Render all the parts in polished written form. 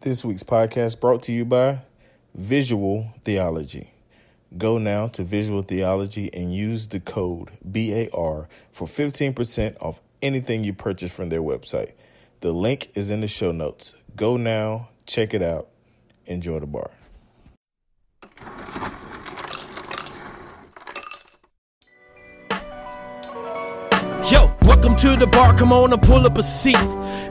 This week's podcast brought to you by Visual Theology. Go now to Visual Theology and use the code BAR for 15% off anything you purchase from their website. The link is in the show notes. Go now, check it out. Enjoy the bar. Yo, welcome to the bar. Come on and pull up a seat.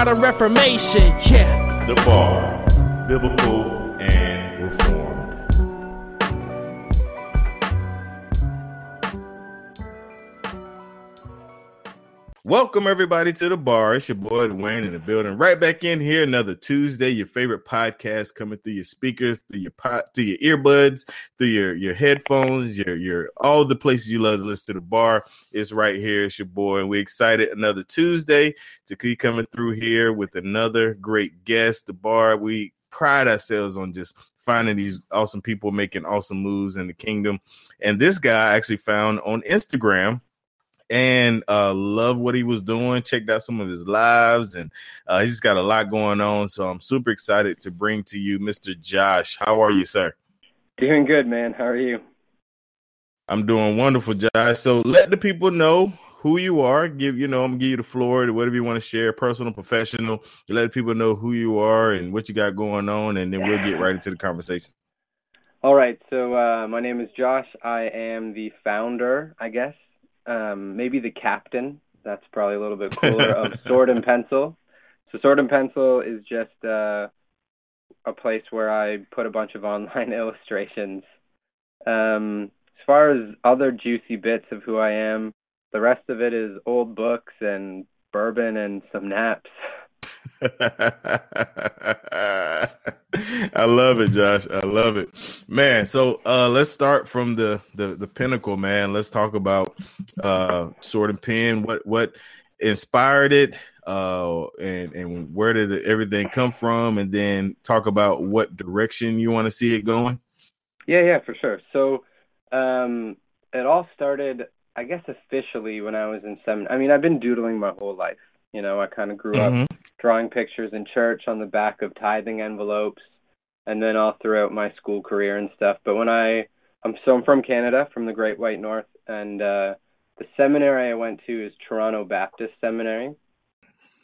The Reformation, yeah. The Bar, biblical and reformed. Welcome everybody to The Bar. It's your boy Dwayne in the building. Right back in here, another Tuesday. Your favorite podcast coming through your speakers, through your earbuds, through your headphones, your all the places you love to listen to The Bar. It's right here. It's your boy, and we're excited another Tuesday to keep coming through here with another great guest. The Bar, we pride ourselves on just finding these awesome people making awesome moves in the kingdom. And this guy I actually found on Instagram and love what he was doing. Checked out some of his lives, and he's got a lot going on. So I'm super excited to bring to you Mr. Josh. How are you, sir? Doing good, man. How are you? I'm doing wonderful, Josh. So let the people know who you are. I'm gonna give you the floor to whatever you want to share, personal, professional. Let people know who you are and what you got going on, and then we'll get right into the conversation. All right. So my name is Josh. I am the founder, I guess, maybe the captain. That's probably a little bit cooler. Of Sword and Pencil. So Sword and Pencil is just a place where I put a bunch of online illustrations. As far as other juicy bits of who I am, the rest of it is old books and bourbon and some naps. I love it, Josh. I love it, man. So let's start from the pinnacle, man. Let's talk about Sword and Pen. What inspired it, and where did everything come from? And then talk about what direction you want to see it going. Yeah, for sure. So it all started, I guess, officially when I was in seminary. I mean, I've been doodling my whole life. You know, I kind of grew up drawing pictures in church on the back of tithing envelopes, and then all throughout my school career and stuff. But when I'm from Canada, from the Great White North, and the seminary I went to is Toronto Baptist Seminary.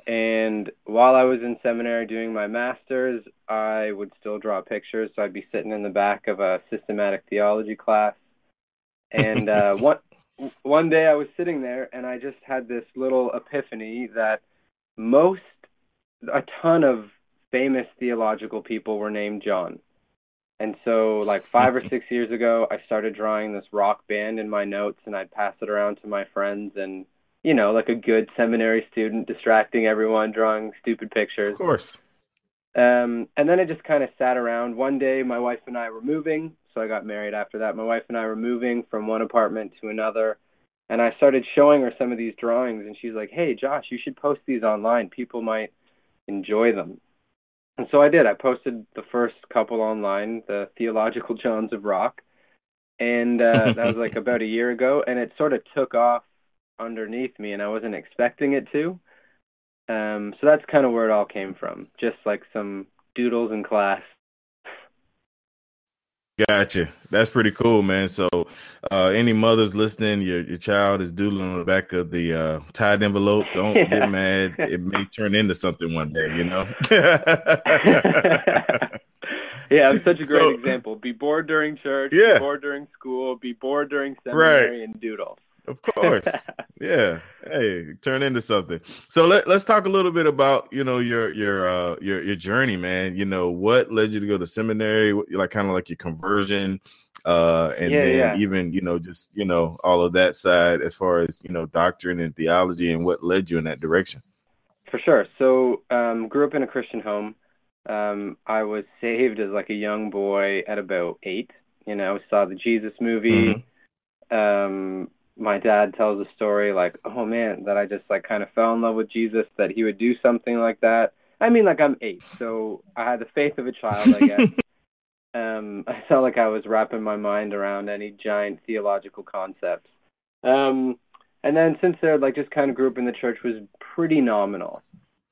And while I was in seminary doing my master's, I would still draw pictures. So I'd be sitting in the back of a systematic theology class. And one day I was sitting there and I just had this little epiphany that a ton of famous theological people were named John. And so like 5 or 6 years ago, I started drawing this rock band in my notes, and I'd pass it around to my friends and, you know, like a good seminary student, distracting everyone, drawing stupid pictures. Of course. And then it just kind of sat around. One day, my wife and I were moving. So I got married after that. My wife and I were moving from one apartment to another, and I started showing her some of these drawings, and she's like, hey, Josh, you should post these online. People might enjoy them. And so I did. I posted the first couple online, the Theological Johns of Rock. And that was like about a year ago. And it sort of took off underneath me, and I wasn't expecting it to. So that's kind of where it all came from. Just like some doodles in class. Gotcha. That's pretty cool, man. So any mothers listening, your child is doodling on the back of the Tide envelope. Don't get mad. It may turn into something one day, you know? Yeah, I'm such a great example. Be bored during church, be bored during school, be bored during seminary, and doodle. Of course. Yeah. Hey, turn into something. So let's talk a little bit about, you know, your journey, man. You know, what led you to go to seminary, like kind of like your conversion, even, you know, just, you know, all of that side as far as, you know, doctrine and theology and what led you in that direction. For sure. So grew up in a Christian home. I was saved as like a young boy at about 8, you know, saw the Jesus movie. Mm-hmm. My dad tells a story like, oh man, that I just like kind of fell in love with Jesus, that he would do something like that. I mean, like I'm 8, so I had the faith of a child, I guess. I felt like I was wrapping my mind around any giant theological concepts. And then since there, like just kind of grew up in the church was pretty nominal,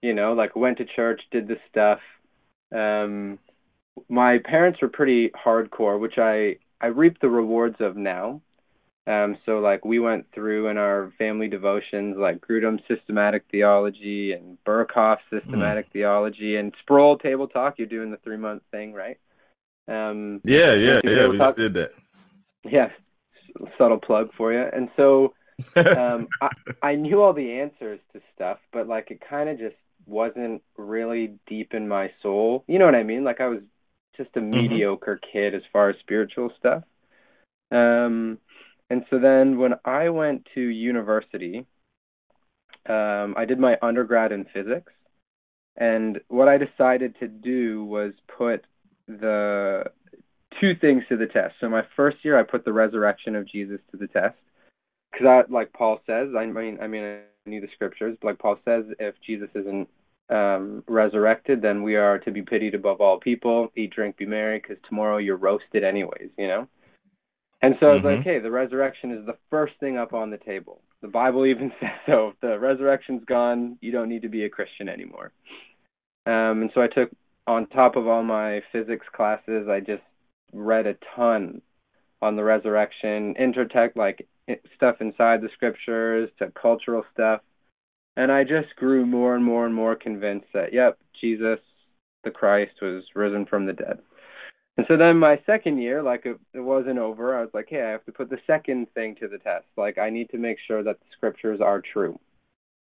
you know, like went to church, did the stuff. My parents were pretty hardcore, which I reap the rewards of now. So like we went through in our family devotions, like Grudem's Systematic Theology and Burkhoff's Systematic Theology and Sproul Table Talk. You're doing the 3-month thing, right? We just did that. Yeah. Subtle plug for you. And so, I knew all the answers to stuff, but like, it kind of just wasn't really deep in my soul. You know what I mean? Like I was just a mediocre kid as far as spiritual stuff. And so then when I went to university, I did my undergrad in physics. And what I decided to do was put the 2 things to the test. So my first year, I put the resurrection of Jesus to the test. Because like Paul says, I mean, I knew the scriptures, but like Paul says, if Jesus isn't resurrected, then we are to be pitied above all people. Eat, drink, be merry, because tomorrow you're roasted anyways, you know? And so I was like, hey, the resurrection is the first thing up on the table. The Bible even says so. If the resurrection's gone, you don't need to be a Christian anymore. And so I took, on top of all my physics classes, I just read a ton on the resurrection, intertech, like stuff inside the scriptures to cultural stuff. And I just grew more and more and more convinced that, yep, Jesus the Christ was risen from the dead. And so then my second year, like it wasn't over, I was like, hey, I have to put the second thing to the test. Like I need to make sure that the scriptures are true.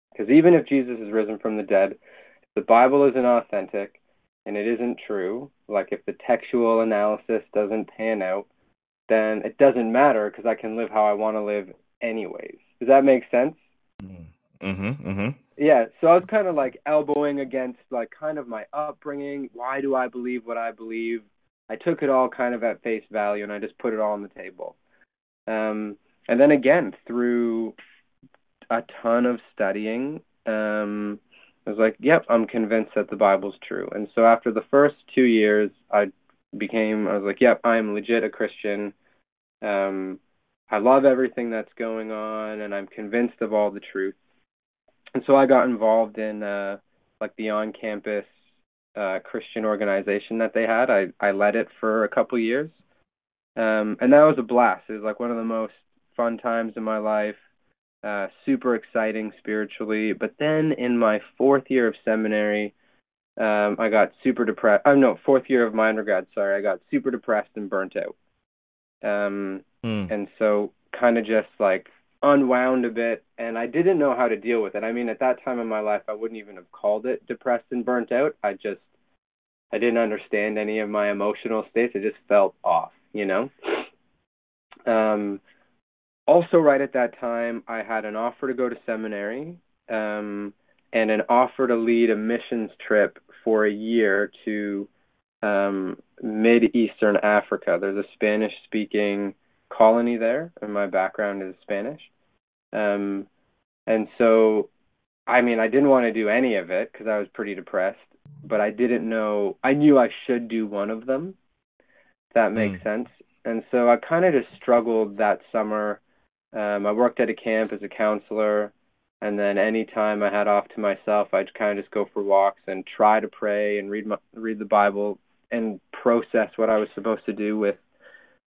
Because even if Jesus is risen from the dead, if the Bible isn't authentic and it isn't true, like if the textual analysis doesn't pan out, then it doesn't matter because I can live how I want to live anyways. Does that make sense? Yeah, so I was kind of like elbowing against like kind of my upbringing. Why do I believe what I believe? I took it all kind of at face value, and I just put it all on the table. And then again, through a ton of studying, I was like, yep, I'm convinced that the Bible's true. And so after the first 2 years, I was like, yep, I'm legit a Christian. I love everything that's going on, and I'm convinced of all the truth. And so I got involved in like the on-campus Christian organization that they had. I led it for a couple years. And that was a blast. It was like one of the most fun times in my life. Super exciting spiritually. But then in my 4th year of seminary, I got super depressed. Oh no, 4th year of my undergrad, sorry. I got super depressed and burnt out. And so kind of just like unwound a bit, and I didn't know how to deal with it. I mean, at that time in my life, I wouldn't even have called it depressed and burnt out. I didn't understand any of my emotional states. It just felt off, you know? Also right at that time, I had an offer to go to seminary, and an offer to lead a missions trip for a year to Mid-Eastern Africa. There's a Spanish-speaking colony there, and my background is Spanish. And so, I mean, I didn't want to do any of it because I was pretty depressed. but I didn't know. I knew I should do one of them. That makes sense. And so I kind of just struggled that summer. I worked at a camp as a counselor, and then any time I had off to myself, I'd kind of just go for walks and try to pray and read the Bible and process what I was supposed to do with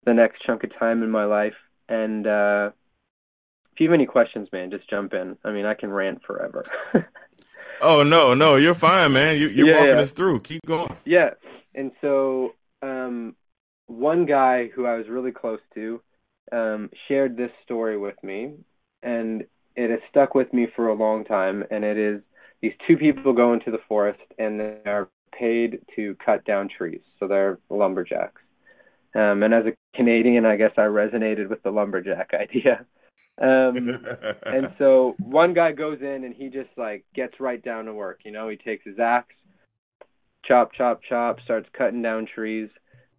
the next chunk of time in my life. And if you have any questions, man, just jump in. I mean, I can rant forever. Oh, no, you're fine, man. You're walking us through. Keep going. Yeah. And so one guy who I was really close to shared this story with me, and it has stuck with me for a long time. And it is these two people go into the forest and they're paid to cut down trees. So they're lumberjacks. And as a Canadian, I guess I resonated with the lumberjack idea. And so one guy goes in and he just like gets right down to work. You know, he takes his axe, chop, chop, chop, starts cutting down trees.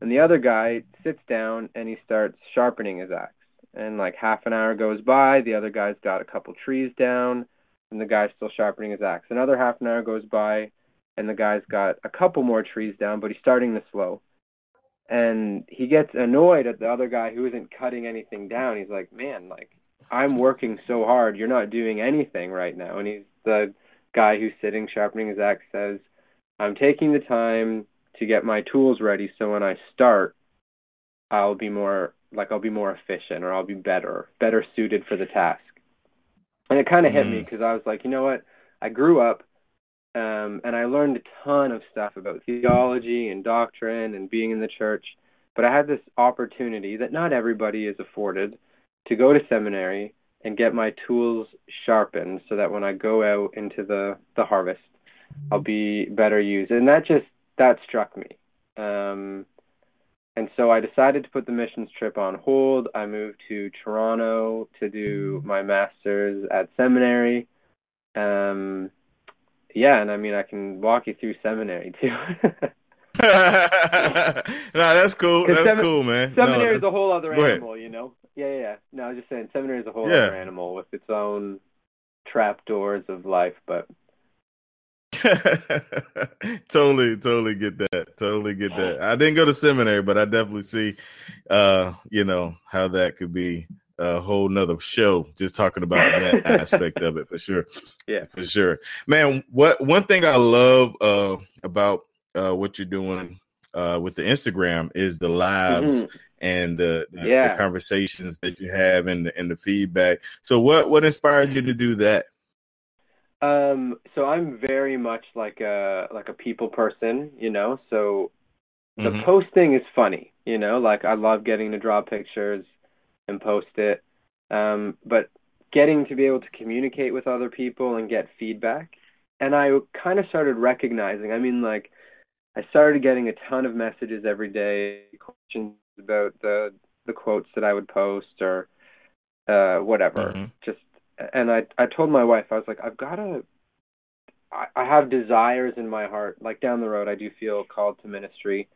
And the other guy sits down and he starts sharpening his axe. And like half an hour goes by, the other guy's got a couple trees down, and the guy's still sharpening his axe. Another half an hour goes by, and the guy's got a couple more trees down, but he's starting to slow. And he gets annoyed at the other guy who isn't cutting anything down. He's like, man, like, I'm working so hard. You're not doing anything right now. And the guy who's sitting sharpening his axe says, I'm taking the time to get my tools ready so when I start, I'll be more efficient, or I'll be better suited for the task. And it kind of hit me, because I was like, you know what? I grew up and I learned a ton of stuff about theology and doctrine and being in the church, but I had this opportunity that not everybody is afforded to go to seminary and get my tools sharpened so that when I go out into the harvest, I'll be better used. And that struck me. And so I decided to put the missions trip on hold. I moved to Toronto to do my master's at seminary. And I mean, I can walk you through seminary too. That's cool. That's cool, man. Seminary is a whole other animal, you know? Yeah. No, I was just saying seminary is a whole other animal with its own trapdoors of life, but... totally get that. I didn't go to seminary, but I definitely see, how that could be a whole nother show just talking about that aspect of it, for sure. Yeah, for sure, man. One thing I love about what you're doing with the Instagram is the lives and the conversations that you have and the feedback. So what inspired you to do that? So I'm very much like a people person, you know, so the posting is funny, you know, like I love getting to draw pictures and post it. But getting to be able to communicate with other people and get feedback. And I kind of started recognizing, I started getting a ton of messages every day, questions about the quotes that I would post or whatever, And I told my wife, I was like, I have desires in my heart. Like down the road, I do feel called to ministry.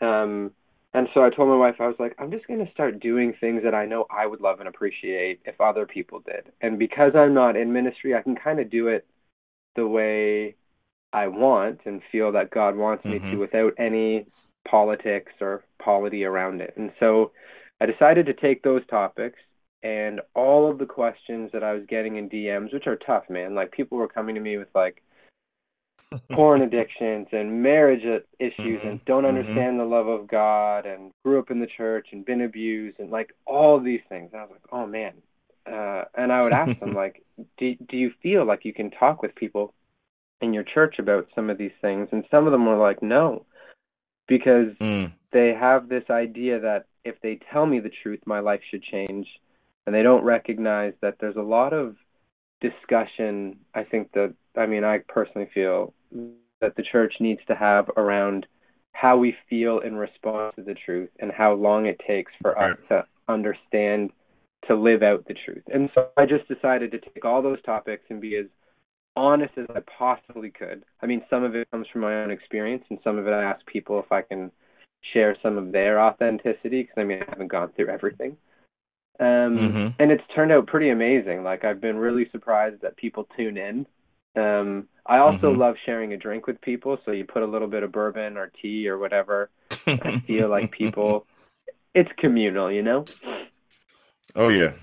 And so I told my wife, I was like, I'm just going to start doing things that I know I would love and appreciate if other people did. And because I'm not in ministry, I can kind of do it the way I want and feel that God wants me to without any politics or polity around it. And so I decided to take those topics. And all of the questions that I was getting in DMs, which are tough, man, like people were coming to me with like porn addictions and marriage issues and don't understand the love of God and grew up in the church and been abused and like all these things. And I was like, oh, man. And I would ask them, like, do you feel like you can talk with people in your church about some of these things? And some of them were like, no, because they have this idea that if they tell me the truth, my life should change. And they don't recognize that there's a lot of discussion, I personally feel that the church needs to have around how we feel in response to the truth and how long it takes for us to understand, to live out the truth. And so I just decided to take all those topics and be as honest as I possibly could. I mean, some of it comes from my own experience, and some of it I ask people if I can share some of their authenticity, because I haven't gone through everything. And it's turned out pretty amazing. Like I've been really surprised that people tune in. I also love sharing a drink with people. So you put a little bit of bourbon or tea or whatever. I feel like people, it's communal, you know? Oh, yeah.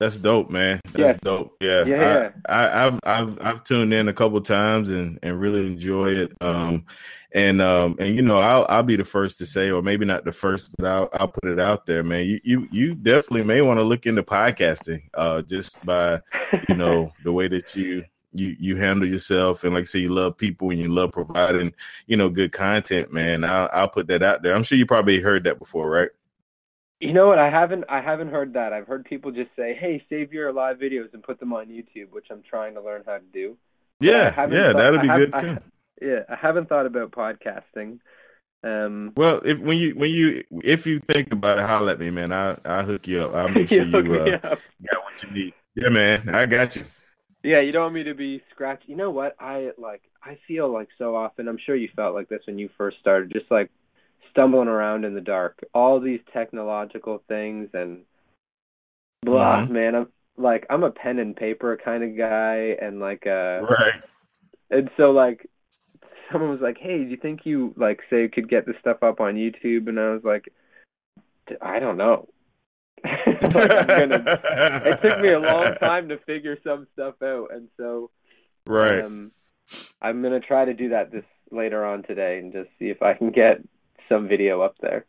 That's dope, man. That's dope. Yeah. I've tuned in a couple times and really enjoy it. And you know, I'll be the first to say, or maybe not the first, but I'll put it out there, man. You definitely may want to look into podcasting, just by, you know, the way that you handle yourself, and like I say, you love people and you love providing, you know, good content, man. I'll put that out there. I'm sure you probably heard that before, right? You know what? I haven't heard that. I've heard people just say, "Hey, save your live videos and put them on YouTube," which I'm trying to learn how to do. But that'd be good too. I haven't thought about podcasting. Well, if you think about it, holler at me, man. I'll hook you up. I'll make sure you got what you need. Yeah, man, I got you. Yeah, you don't want me to be scratched. You know what? I feel like so often, I'm sure you felt like this when you first started, just like stumbling around in the dark. All these technological things and blah, man. I'm a pen and paper kind of guy, and right. And so like someone was like, "Hey, do you think you could get this stuff up on YouTube?" And I was like, "I don't know." It took me a long time to figure some stuff out, and so right, I'm gonna try to do that later on today and just see if I can get some video up there.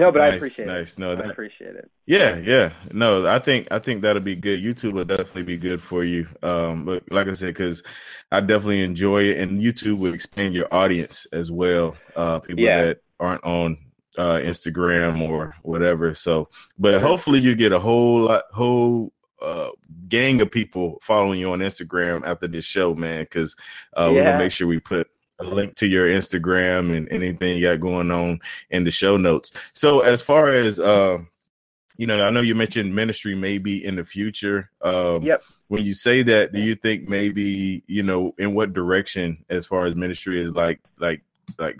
No, but I appreciate it. I appreciate it. Yeah. No, I think that'll be good. YouTube will definitely be good for you. But like I said, because I definitely enjoy it, and YouTube will expand your audience as well. People that aren't on Instagram or whatever. So, but hopefully you get a whole gang of people following you on Instagram after this show, man. Because we're gonna make sure we put a link to your Instagram and anything you got going on in the show notes. So, as far as you know, I know you mentioned ministry maybe in the future. When you say that, do you think maybe, you know, in what direction as far as ministry is like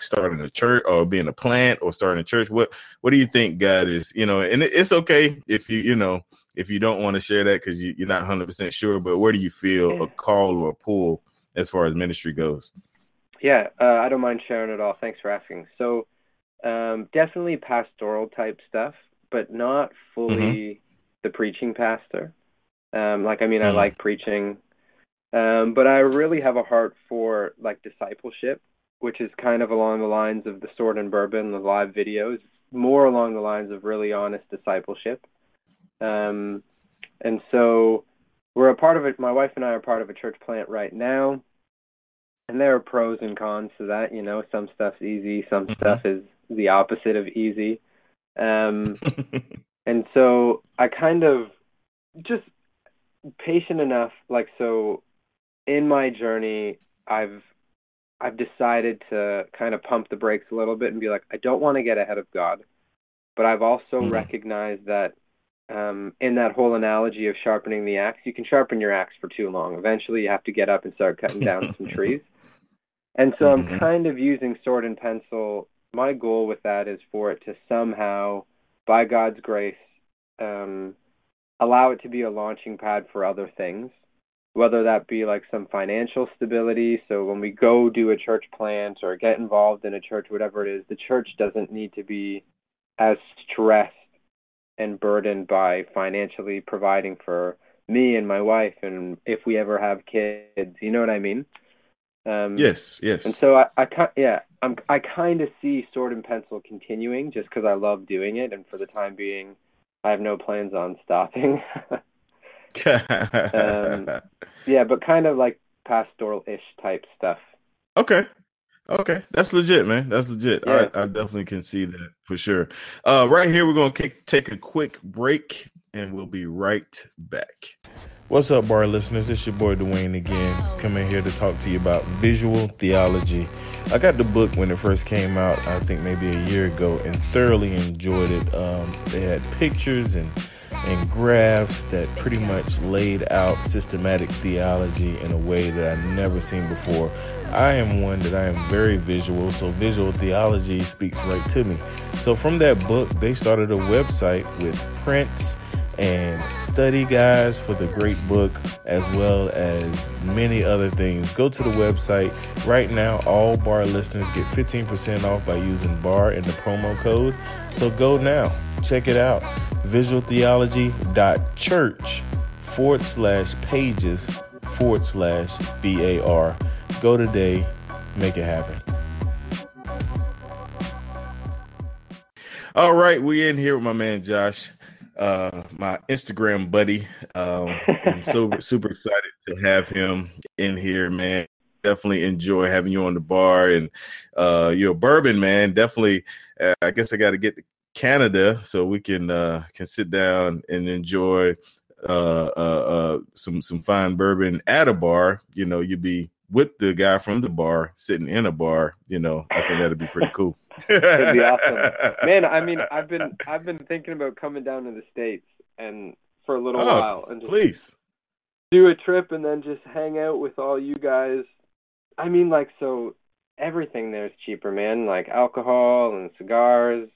starting a church or being a plant or starting a church? What do you think God is, you know, and it's okay if you don't want to share that because you're not 100% sure, but where do you feel a call or a pull as far as ministry goes? Yeah. I don't mind sharing it all. Thanks for asking. So definitely pastoral type stuff, but not fully the preaching pastor. I like preaching, but I really have a heart for like discipleship, which is kind of along the lines of the Sword and Bourbon, the live videos, more along the lines of really honest discipleship. And so we're a part of it. My wife and I are part of a church plant right now, and there are pros and cons to that. You know, some stuff's easy, some stuff is the opposite of easy. And so I kind of just patient enough. Like, so in my journey, I've decided to kind of pump the brakes a little bit and be like, I don't want to get ahead of God, but I've also recognized that in that whole analogy of sharpening the axe, you can sharpen your axe for too long. Eventually you have to get up and start cutting down some trees. And so I'm kind of using Sword and Pencil. My goal with that is for it to somehow, by God's grace, allow it to be a launching pad for other things, whether that be like some financial stability. So when we go do a church plant or get involved in a church, whatever it is, the church doesn't need to be as stressed and burdened by financially providing for me and my wife. And if we ever have kids, you know what I mean? Yes. And so I kind of see Sword and Pencil continuing just because I love doing it. And for the time being, I have no plans on stopping. But kind of like pastoral-ish type stuff. Okay, that's legit, man. That's legit. Yeah. All right, I definitely can see that for sure. Right here, we're gonna take a quick break, and we'll be right back. What's up, bar listeners? It's your boy Dwayne again, coming here to talk to you about Visual Theology. I got the book when it first came out, I think maybe a year ago, and thoroughly enjoyed it. They had pictures and graphs that pretty much laid out systematic theology in a way that I've never seen before. I am one that I am very visual, so Visual Theology speaks right to me. So from that book, they started a website with prints and study guides for the great book, as well as many other things. Go to the website right now. All BAR listeners get 15% off by using BAR in the promo code. So go now, check it out. visualtheology.church/pages/BAR. Go today, make it happen. All right, we in here with my man Josh, my Instagram buddy, and super excited to have him in here, man. Definitely enjoy having you on the BAR, and you're a bourbon man. Definitely, I guess I got to get to Canada so we can sit down and enjoy some fine bourbon at a BAR. You know, you'd be with the guy from the BAR sitting in a BAR. You know, I think that'd be pretty cool. It'd be awesome, man. I mean, I've been thinking about coming down to the States and for a little while and just do a trip and then just hang out with all you guys. I mean, like, so everything there's cheaper, man. Like alcohol and cigars.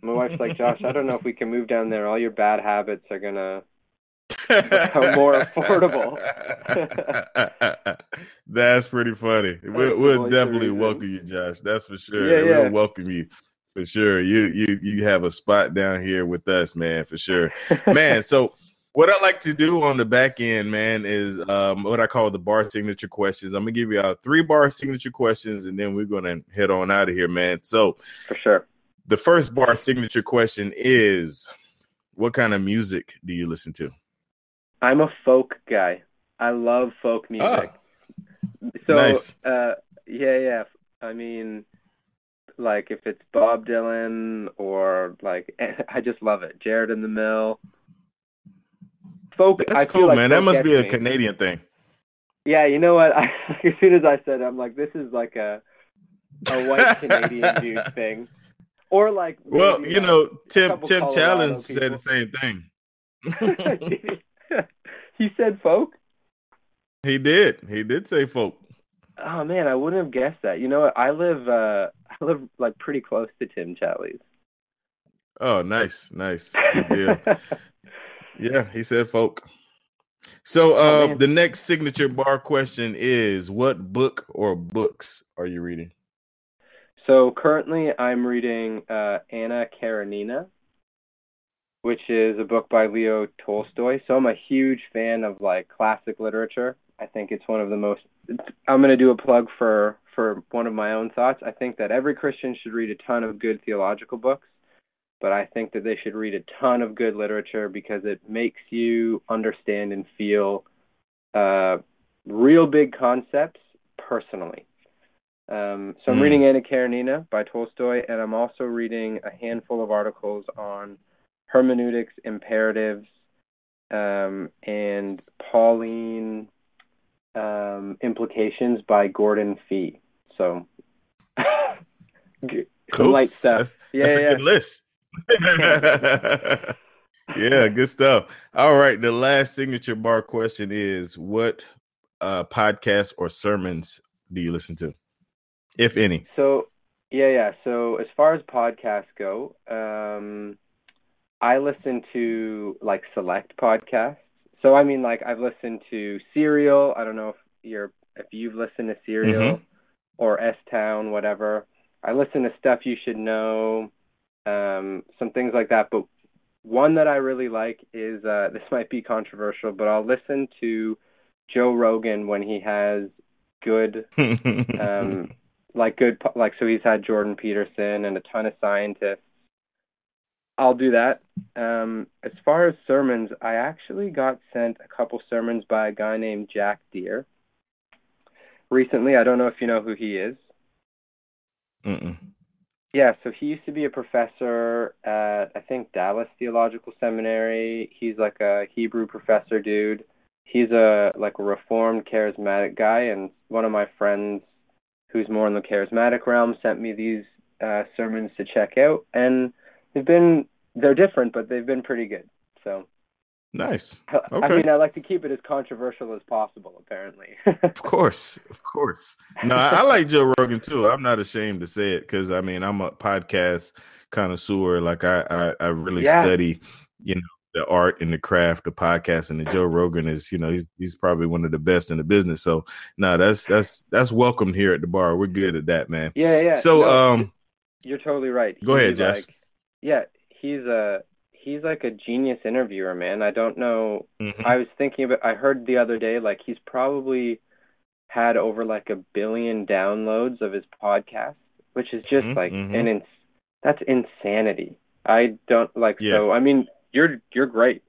My wife's like, Josh, I don't know if we can move down there. All your bad habits are gonna become more affordable. That's pretty funny. We'll definitely welcome you, Josh. That's for sure. Yeah, we'll welcome you for sure. You have a spot down here with us, man, for sure. Man, so what I like to do on the back end, man, is what I call the BAR signature questions. I'm gonna give you our 3 BAR signature questions, and then we're gonna head on out of here, man. So for sure. The first BAR signature question is, what kind of music do you listen to? I'm a folk guy. I love folk music. Oh, so, nice. Yeah. I mean, like if it's Bob Dylan or like, I just love it. Jared and the Mill. Folk. That's I cool, feel like man. That must be a Canadian thing. Yeah, you know what? As soon as I said it, I'm like, this is like a white Canadian dude thing. Or like, maybe, well, you know, Tim Challies said the same thing. He said folk? He did say folk. Oh, man, I wouldn't have guessed that. You know what? I live like pretty close to Tim Challies. Oh, nice. Good deal. Yeah, he said folk. So the next signature BAR question is, what book or books are you reading? So currently I'm reading Anna Karenina, which is a book by Leo Tolstoy. So I'm a huge fan of like classic literature. I think it's one of the most, I'm going to do a plug for one of my own thoughts. I think that every Christian should read a ton of good theological books, but I think that they should read a ton of good literature because it makes you understand and feel real big concepts personally. So I'm reading Anna Karenina by Tolstoy, and I'm also reading a handful of articles on hermeneutics, imperatives, and Pauline implications by Gordon Fee. So, cool. Light stuff. That's a good list. Yeah, good stuff. All right, the last signature BAR question is, what podcasts or sermons do you listen to, if any? So, yeah. So as far as podcasts go, I listen to like select podcasts. So I mean, like I've listened to Serial. I don't know if you've listened to Serial or S Town, whatever. I listen to Stuff You Should Know, some things like that. But one that I really like is this might be controversial, but I'll listen to Joe Rogan when he has good, so he's had Jordan Peterson and a ton of scientists. I'll do that. As far as sermons, I actually got sent a couple sermons by a guy named Jack Deere recently. I don't know if you know who he is. Mm-mm. Yeah, so he used to be a professor at, I think, Dallas Theological Seminary. He's like a Hebrew professor dude. He's a like a Reformed charismatic guy, and one of my friends who's more in the charismatic realm sent me these sermons to check out, and they're different, but they've been pretty good. So nice. Okay. I mean, I like to keep it as controversial as possible, apparently. Of course. No, I like Joe Rogan too. I'm not ashamed to say it because I mean, I'm a podcast connoisseur. Like I really study, you know, the art and the craft, the podcast, and the Joe Rogan is, you know, he's probably one of the best in the business. So no, that's welcome here at the bar. We're good at that, man. Yeah, yeah. So no, you're totally right. Go ahead, Josh. Like, yeah, he's like a genius interviewer, man. I don't know. Mm-hmm. I was thinking about, I heard the other day, like he's probably had over like 1 billion downloads of his podcast, which is just mm-hmm, like mm-hmm. That's insanity. I don't like, yeah. So I mean, you're great.